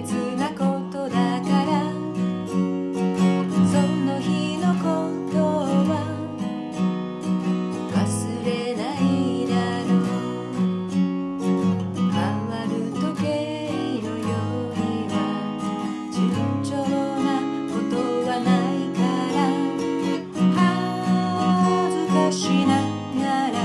別なことだから、その日のことは忘れないだろう。変わる時計のよりは順調なことはないから、恥ずかしながら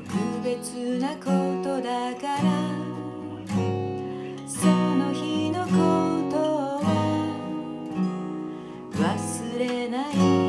特別なことだから、その日のことを忘れない。